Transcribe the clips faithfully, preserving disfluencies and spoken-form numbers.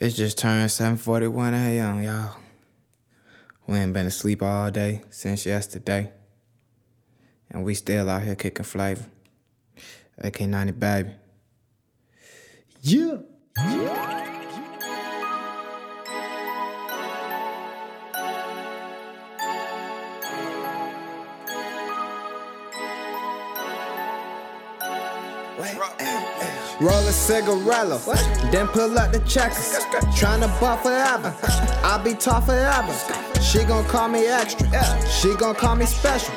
It's just turned seven forty-one a.m., y'all. We ain't been asleep all day since yesterday. And we still out here kicking flavor. A K ninety, baby. Yeah. Yeah. Roll a cigarella, then pull up the checkers. Tryna ball forever, I'll be tall forever. She gon' call me extra, she gon' call me special.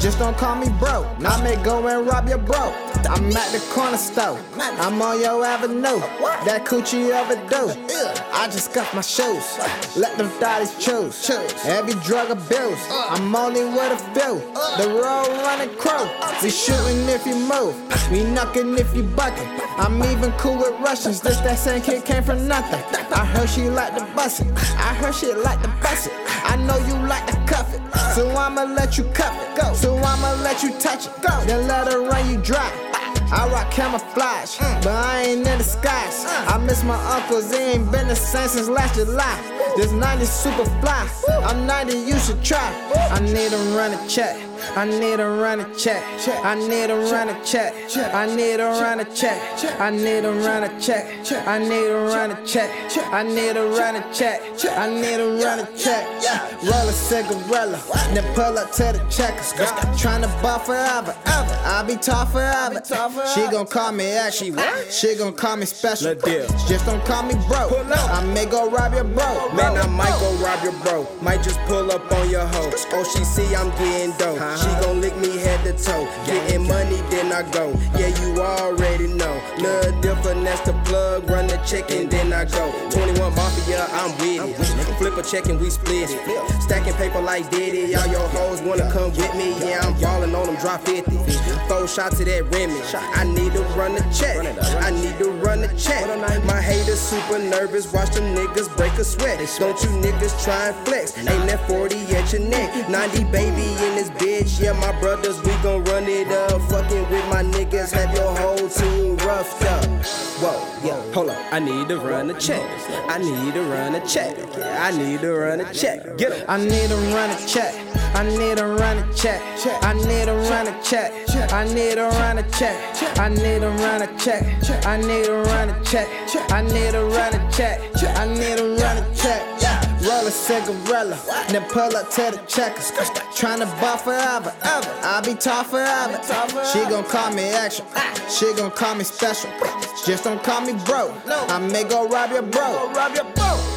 Just don't call me broke, I may go and rob your bro. I'm at the corner store, I'm on your avenue. That coochie overdue, I just scuff my shoes. Let them thotties choose, every drug abuse. I'm only with a few, the road running crew. We shooting if you move, we knocking if you bucking. I'm even cool with Russians, this that same kid came from nothing. I heard she like to bust it, I heard she like to bust it. I know you like to cuff it, so I'ma let you cuff it. Go. So I'ma let you touch it, go. Then let her run you dry. I rock camouflage, mm. but I ain't in disguise. Mm. I miss my uncles, he ain't been the same since last July. This nineties super fly, woo. I'm ninety, you should try. Woo. I need to run a check, I need to run a check. I need to run a check, I need to run a check. I need to run a check, I need to run a check. I need to run a check, I need to run a check. Roll a cigarella, then pull up to the checkers. Tryna ball forever, I'll be tall forever. She gon' call me action, she gon' call me special. Just don't call me broke, I may go rob your bro. Man, I might go rob your bro, might just pull up on your hoe. Oh, she see I'm getting dope, she gon' lick me head to toe. Getting money, then I go. Yeah, you already know. Lil' different, that's the plug. Run the check and then I go. twenty-one Mafia, I'm with it. Flip a check and we split it. Stacking paper like Diddy. All your hoes wanna come with me. Yeah, I'm ballin' on them, drop fifty. Four shots to that Remy. I need to run the check. I need to run the check. My haters super nervous. Watch them niggas break a sweat. Don't you niggas try and flex. Ain't that forty at your neck. ninety baby in this bitch. Yeah, my brothers, we gon' run it up. Fucking with my niggas, have your whole team roughed up. Whoa, yeah, hold up. I need to run a check. I need to run a check. I need to run a check. Get it. I need to run a check. I need to run a check. I need to run a check. I need to run a check. I need to run a check. I need to run a check. I need to run a check. I need to run a check. Roll a cigarella, then pull up to the checkers. Tryna ball forever, ever. I'll be tall forever. She gon' call me extra, she gon' call me special. Just don't call me broke, I may go rob your bro.